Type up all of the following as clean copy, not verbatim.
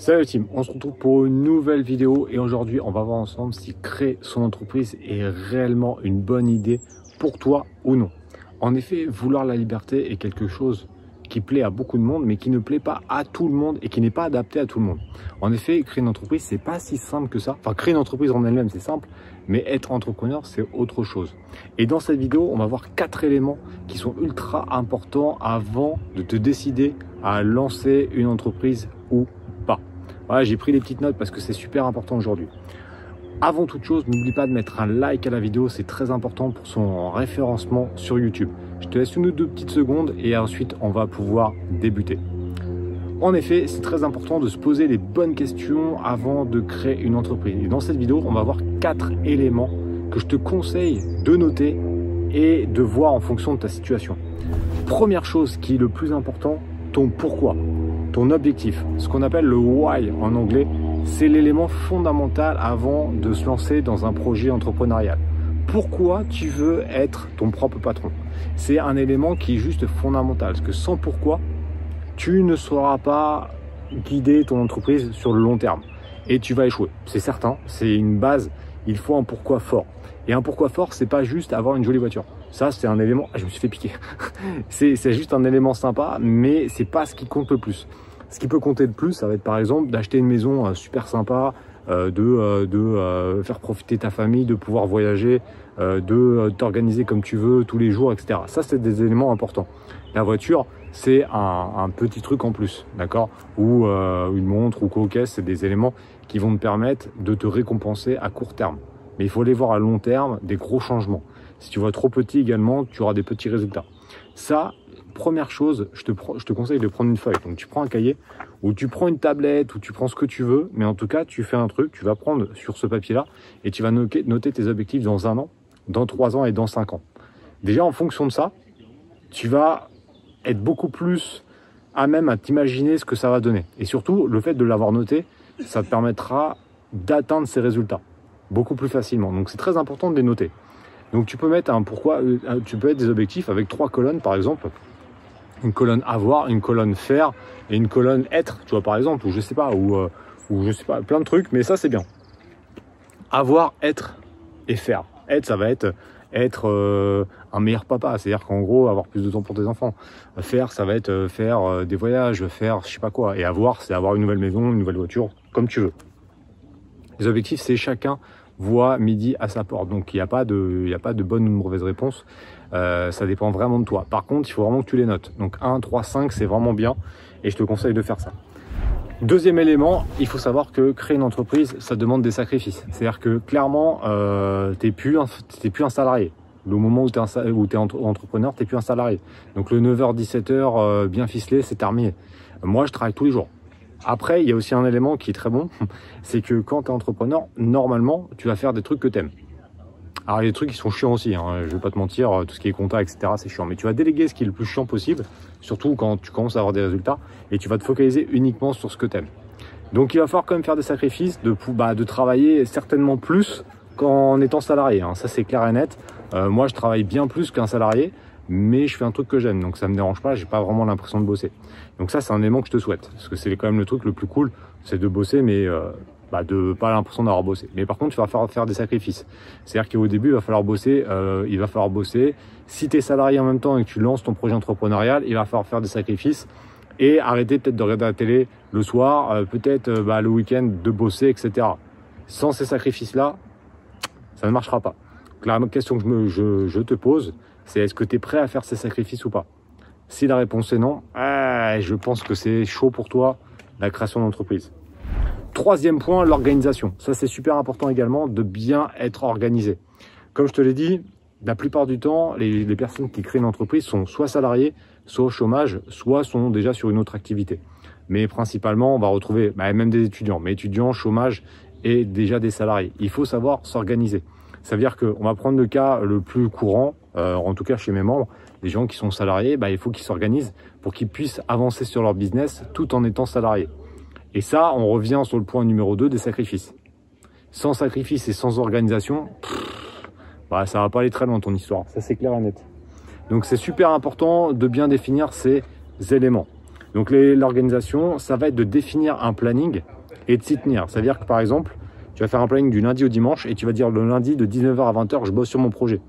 Salut team, on se retrouve pour une nouvelle vidéo et aujourd'hui on va voir ensemble si créer son entreprise est réellement une bonne idée pour toi ou non. En effet, vouloir la liberté est quelque chose qui plaît à beaucoup de monde mais qui ne plaît pas à tout le monde et qui n'est pas adapté à tout le monde. En effet, créer une entreprise c'est pas si simple que ça. Enfin, créer une entreprise en elle-même c'est simple, mais être entrepreneur c'est autre chose. Et dans cette vidéo, on va voir 4 éléments qui sont ultra importants avant de te décider à lancer une entreprise ou pas. Voilà, j'ai pris les petites notes parce que c'est super important aujourd'hui. Avant toute chose, n'oublie pas de mettre un like à la vidéo, c'est très important pour son référencement sur YouTube. Je te laisse 1 ou 2 petites secondes et ensuite on va pouvoir débuter. En effet, c'est très important de se poser les bonnes questions avant de créer une entreprise. Et dans cette vidéo, on va voir 4 éléments que je te conseille de noter et de voir en fonction de ta situation. Première chose qui est le plus important, ton pourquoi. Ton objectif, ce qu'on appelle le why en anglais, c'est l'élément fondamental avant de se lancer dans un projet entrepreneurial. Pourquoi tu veux être ton propre patron? C'est un élément qui est juste fondamental, parce que sans pourquoi, tu ne sauras pas guider ton entreprise sur le long terme et tu vas échouer. C'est certain, c'est une base, il faut un pourquoi fort. Et un pourquoi fort, c'est pas juste avoir une jolie voiture. Ça, c'est un élément... Ah, je me suis fait piquer. C'est juste un élément sympa, mais c'est pas ce qui compte le plus. Ce qui peut compter le plus, ça va être par exemple d'acheter une maison super sympa, faire profiter ta famille, de pouvoir voyager, de t'organiser comme tu veux tous les jours, etc. Ça, c'est des éléments importants. La voiture, c'est un petit truc en plus, d'accord? Ou une montre ou quoi, ok, c'est des éléments qui vont te permettre de te récompenser à court terme. Mais il faut les voir à long terme, des gros changements. Si tu vois trop petit également, tu auras des petits résultats. Ça, première chose, je te conseille de prendre une feuille. Donc tu prends un cahier ou tu prends une tablette ou tu prends ce que tu veux. Mais en tout cas, tu fais un truc, tu vas prendre sur ce papier-là et tu vas noter tes objectifs dans 1 an, dans 3 ans et dans 5 ans. Déjà, en fonction de ça, tu vas être beaucoup plus à même à t'imaginer ce que ça va donner. Et surtout, le fait de l'avoir noté, ça te permettra d'atteindre ces résultats beaucoup plus facilement. Donc c'est très important de les noter. Donc tu peux mettre un pourquoi, tu peux mettre des objectifs avec 3 colonnes par exemple, une colonne avoir, une colonne faire et une colonne être, tu vois par exemple, ou je sais pas, plein de trucs, mais ça c'est bien. Avoir, être et faire. Être, ça va être un meilleur papa, c'est-à-dire qu'en gros avoir plus de temps pour tes enfants. Faire, ça va être faire des voyages, faire je sais pas quoi. Et avoir, c'est avoir une nouvelle maison, une nouvelle voiture, comme tu veux. Les objectifs, c'est chacun voit midi à sa porte. Donc, il n'y a pas de bonne ou de mauvaise réponse. Ça dépend vraiment de toi. Par contre, il faut vraiment que tu les notes. Donc, 1, 3, 5, c'est vraiment bien. Et je te conseille de faire ça. Deuxième élément, il faut savoir que créer une entreprise, ça demande des sacrifices. C'est-à-dire que clairement, t'es plus un salarié. Le moment où tu es entrepreneur, tu n'es plus un salarié. Donc, le 9h-17h bien ficelé, c'est terminé. Moi, je travaille tous les jours. Après, il y a aussi un élément qui est très bon, c'est que quand tu es entrepreneur, normalement, tu vas faire des trucs que tu aimes. Alors, il y a des trucs qui sont chiants aussi, hein, je ne vais pas te mentir, tout ce qui est compta, etc., c'est chiant. Mais tu vas déléguer ce qui est le plus chiant possible, surtout quand tu commences à avoir des résultats, et tu vas te focaliser uniquement sur ce que tu aimes. Donc, il va falloir quand même faire des sacrifices, de travailler certainement plus qu'en étant salarié. Hein. Ça, c'est clair et net. Moi, je travaille bien plus qu'un salarié, mais je fais un truc que j'aime, donc ça me dérange pas, j'ai pas vraiment l'impression de bosser. Donc ça, c'est un élément que je te souhaite, parce que c'est quand même le truc le plus cool, c'est de bosser, mais de pas l'impression d'avoir bossé. Mais par contre, tu vas faire des sacrifices. C'est-à-dire qu'au début, il va falloir bosser. Si tu es salarié en même temps et que tu lances ton projet entrepreneurial, il va falloir faire des sacrifices et arrêter peut-être de regarder la télé le soir, le week-end de bosser, etc. Sans ces sacrifices-là, ça ne marchera pas. Donc la question que je te pose, c'est est-ce que tu es prêt à faire ces sacrifices ou pas? Si la réponse est non, je pense que c'est chaud pour toi, la création d'entreprise. Troisième point, l'organisation. Ça, c'est super important également de bien être organisé. Comme je te l'ai dit, la plupart du temps, les personnes qui créent une entreprise sont soit salariées, soit au chômage, soit sont déjà sur une autre activité. Mais principalement, on va retrouver même des étudiants, chômage et déjà des salariés. Il faut savoir s'organiser. Ça veut dire qu'on va prendre le cas le plus courant, en tout cas chez mes membres, les gens qui sont salariés, il faut qu'ils s'organisent pour qu'ils puissent avancer sur leur business tout en étant salariés. Et ça, on revient sur le point numéro 2 des sacrifices. Sans sacrifice et sans organisation, ça ne va pas aller très loin ton histoire. Ça, c'est clair et net. Donc, c'est super important de bien définir ces éléments. Donc l'organisation, ça va être de définir un planning et de s'y tenir. C'est-à-dire que par exemple, tu vas faire un planning du lundi au dimanche et tu vas dire le lundi de 19h à 20h, je bosse sur mon projet.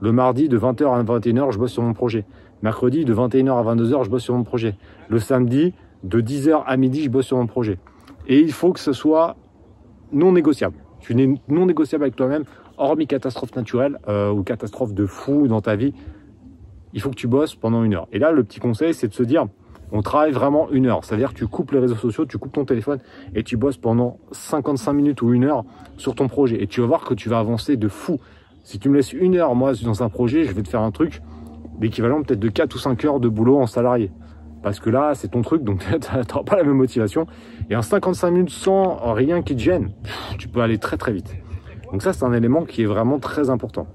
Le mardi de 20h à 21h, je bosse sur mon projet. Mercredi de 21h à 22h, je bosse sur mon projet. Le samedi de 10h à midi, je bosse sur mon projet. Et il faut que ce soit non négociable. Tu n'es non négociable avec toi-même, hormis catastrophe naturelle ou catastrophe de fou dans ta vie. Il faut que tu bosses pendant une heure. Et là, le petit conseil, c'est de se dire, on travaille vraiment une heure. C'est-à-dire que tu coupes les réseaux sociaux, tu coupes ton téléphone et tu bosses pendant 55 minutes ou une heure sur ton projet. Et tu vas voir que tu vas avancer de fou. Si tu me laisses une heure, moi, dans un projet, je vais te faire un truc d'équivalent peut-être de 4 ou 5 heures de boulot en salarié. Parce que là, c'est ton truc, donc tu n'auras pas la même motivation. Et en 55 minutes sans rien qui te gêne, tu peux aller très très vite. Donc ça, c'est un élément qui est vraiment très important.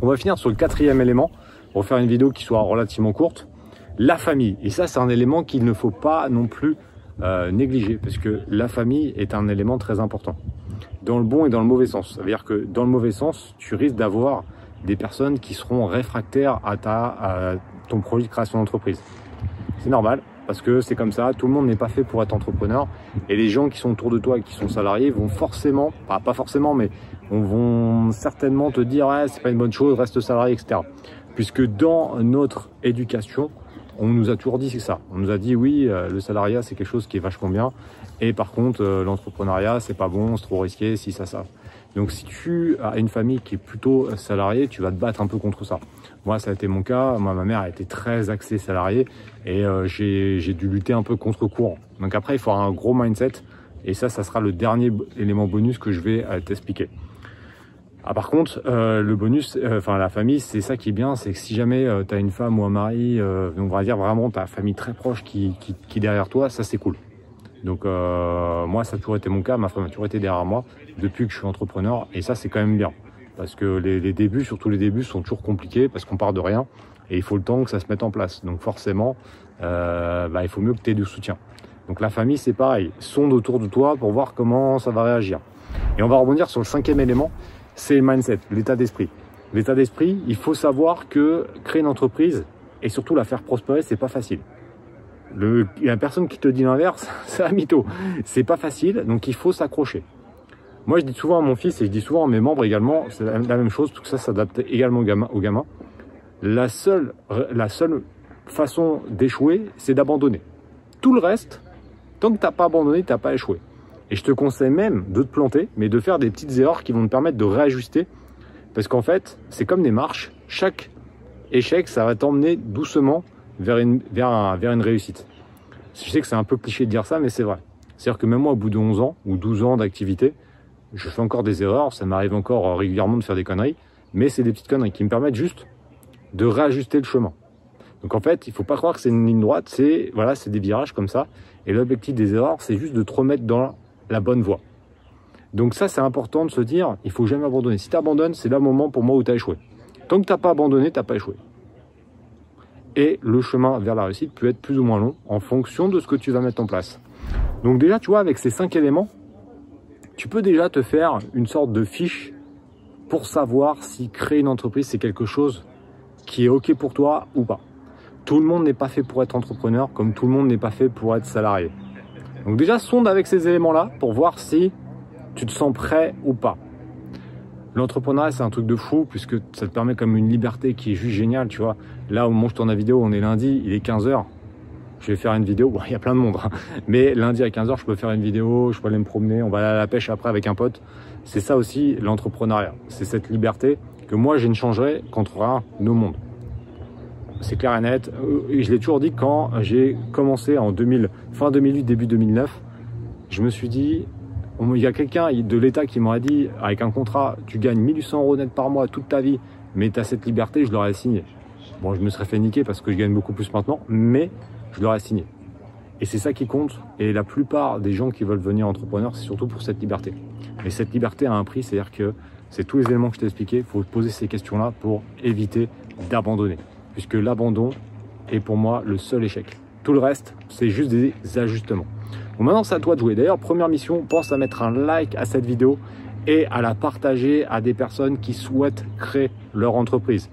On va finir sur le quatrième élément, pour faire une vidéo qui soit relativement courte. La famille. Et ça, c'est un élément qu'il ne faut pas non plus négliger, parce que la famille est un élément très important. Dans le bon et dans le mauvais sens. Ça veut dire que dans le mauvais sens, tu risques d'avoir des personnes qui seront réfractaires à ton projet de création d'entreprise. C'est normal, parce que c'est comme ça, tout le monde n'est pas fait pour être entrepreneur, et les gens qui sont autour de toi et qui sont salariés vont forcément, pas forcément, mais vont certainement te dire hey, c'est pas une bonne chose, reste salarié, etc. Puisque dans notre éducation, on nous a toujours dit c'est ça. On nous a dit oui, le salariat c'est quelque chose qui est vachement bien, et par contre l'entrepreneuriat c'est pas bon, c'est trop risqué, si ça. Donc si tu as une famille qui est plutôt salariée, tu vas te battre un peu contre ça. Moi, ça a été mon cas. Moi, ma mère a été très axée salariée et j'ai dû lutter un peu contre courant. Donc après, il faut avoir un gros mindset et ça sera le dernier élément bonus que je vais t'expliquer. Ah, par contre, le bonus, la famille, c'est ça qui est bien, c'est que si jamais tu as une femme ou un mari, on va dire vraiment ta famille très proche qui est derrière toi, ça c'est cool. Donc moi, ça a toujours été mon cas, ma femme a toujours été derrière moi depuis que je suis entrepreneur et ça c'est quand même bien parce que les débuts, surtout les débuts sont toujours compliqués parce qu'on part de rien et il faut le temps que ça se mette en place. Donc forcément, il faut mieux que tu aies du soutien. Donc la famille c'est pareil, sonde autour de toi pour voir comment ça va réagir. Et on va rebondir sur le cinquième élément, c'est le mindset, l'état d'esprit. L'état d'esprit, il faut savoir que créer une entreprise et surtout la faire prospérer, c'est pas facile. La personne qui te dit l'inverse, c'est un mytho. C'est pas facile, donc il faut s'accrocher. Moi, je dis souvent à mon fils et je dis souvent à mes membres également, c'est la même chose, parce que ça s'adapte également aux gamins. La seule façon d'échouer, c'est d'abandonner. Tout le reste, tant que tu n'as pas abandonné, tu n'as pas échoué. Et je te conseille même de te planter, mais de faire des petites erreurs qui vont te permettre de réajuster. Parce qu'en fait, c'est comme des marches. Chaque échec, ça va t'emmener doucement vers une réussite. Je sais que c'est un peu cliché de dire ça, mais c'est vrai. C'est-à-dire que même moi, au bout de 11 ans ou 12 ans d'activité, je fais encore des erreurs, ça m'arrive encore régulièrement de faire des conneries, mais c'est des petites conneries qui me permettent juste de réajuster le chemin. Donc en fait, il ne faut pas croire que c'est une ligne droite, c'est voilà, c'est des virages comme ça, et l'objectif des erreurs, c'est juste de te remettre dans la bonne voie. Donc ça, c'est important de se dire, il ne faut jamais abandonner. Si tu abandonnes, c'est le moment pour moi où tu as échoué. Tant que tu n'as pas abandonné, tu n'as pas échoué. Et le chemin vers la réussite peut être plus ou moins long en fonction de ce que tu vas mettre en place. Donc déjà, tu vois, avec ces 5 éléments, tu peux déjà te faire une sorte de fiche pour savoir si créer une entreprise, c'est quelque chose qui est OK pour toi ou pas. Tout le monde n'est pas fait pour être entrepreneur, comme tout le monde n'est pas fait pour être salarié. Donc déjà, sonde avec ces éléments-là pour voir si tu te sens prêt ou pas. L'entrepreneuriat, c'est un truc de fou puisque ça te permet comme une liberté qui est juste géniale, tu vois. Là, au moment où je tourne la vidéo, on est lundi, il est 15h. Je vais faire une vidéo, bon, il y a plein de monde, hein. Mais lundi à 15h, je peux faire une vidéo, je peux aller me promener, on va aller à la pêche après avec un pote. C'est ça aussi l'entrepreneuriat, c'est cette liberté que moi, je ne changerai contre rien au monde. C'est clair et net. Et je l'ai toujours dit quand j'ai commencé en fin 2008, début 2009, je me suis dit... Il y a quelqu'un de l'État qui m'aurait dit avec un contrat, tu gagnes 1 800 € net par mois toute ta vie, mais tu as cette liberté, je l'aurais signé. Bon, je me serais fait niquer parce que je gagne beaucoup plus maintenant, mais je l'aurais signé. Et c'est ça qui compte. Et la plupart des gens qui veulent devenir entrepreneurs, c'est surtout pour cette liberté. Mais cette liberté a un prix, c'est-à-dire que c'est tous les éléments que je t'ai expliqués. Il faut poser ces questions-là pour éviter d'abandonner, puisque l'abandon est pour moi le seul échec. Tout le reste, c'est juste des ajustements. Bon, maintenant, c'est à toi de jouer. D'ailleurs, première mission, pense à mettre un like à cette vidéo et à la partager à des personnes qui souhaitent créer leur entreprise.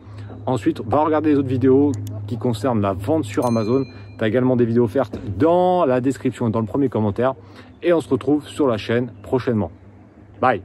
Ensuite, va regarder les autres vidéos qui concernent la vente sur Amazon. Tu as également des vidéos offertes dans la description et dans le premier commentaire. Et on se retrouve sur la chaîne prochainement. Bye!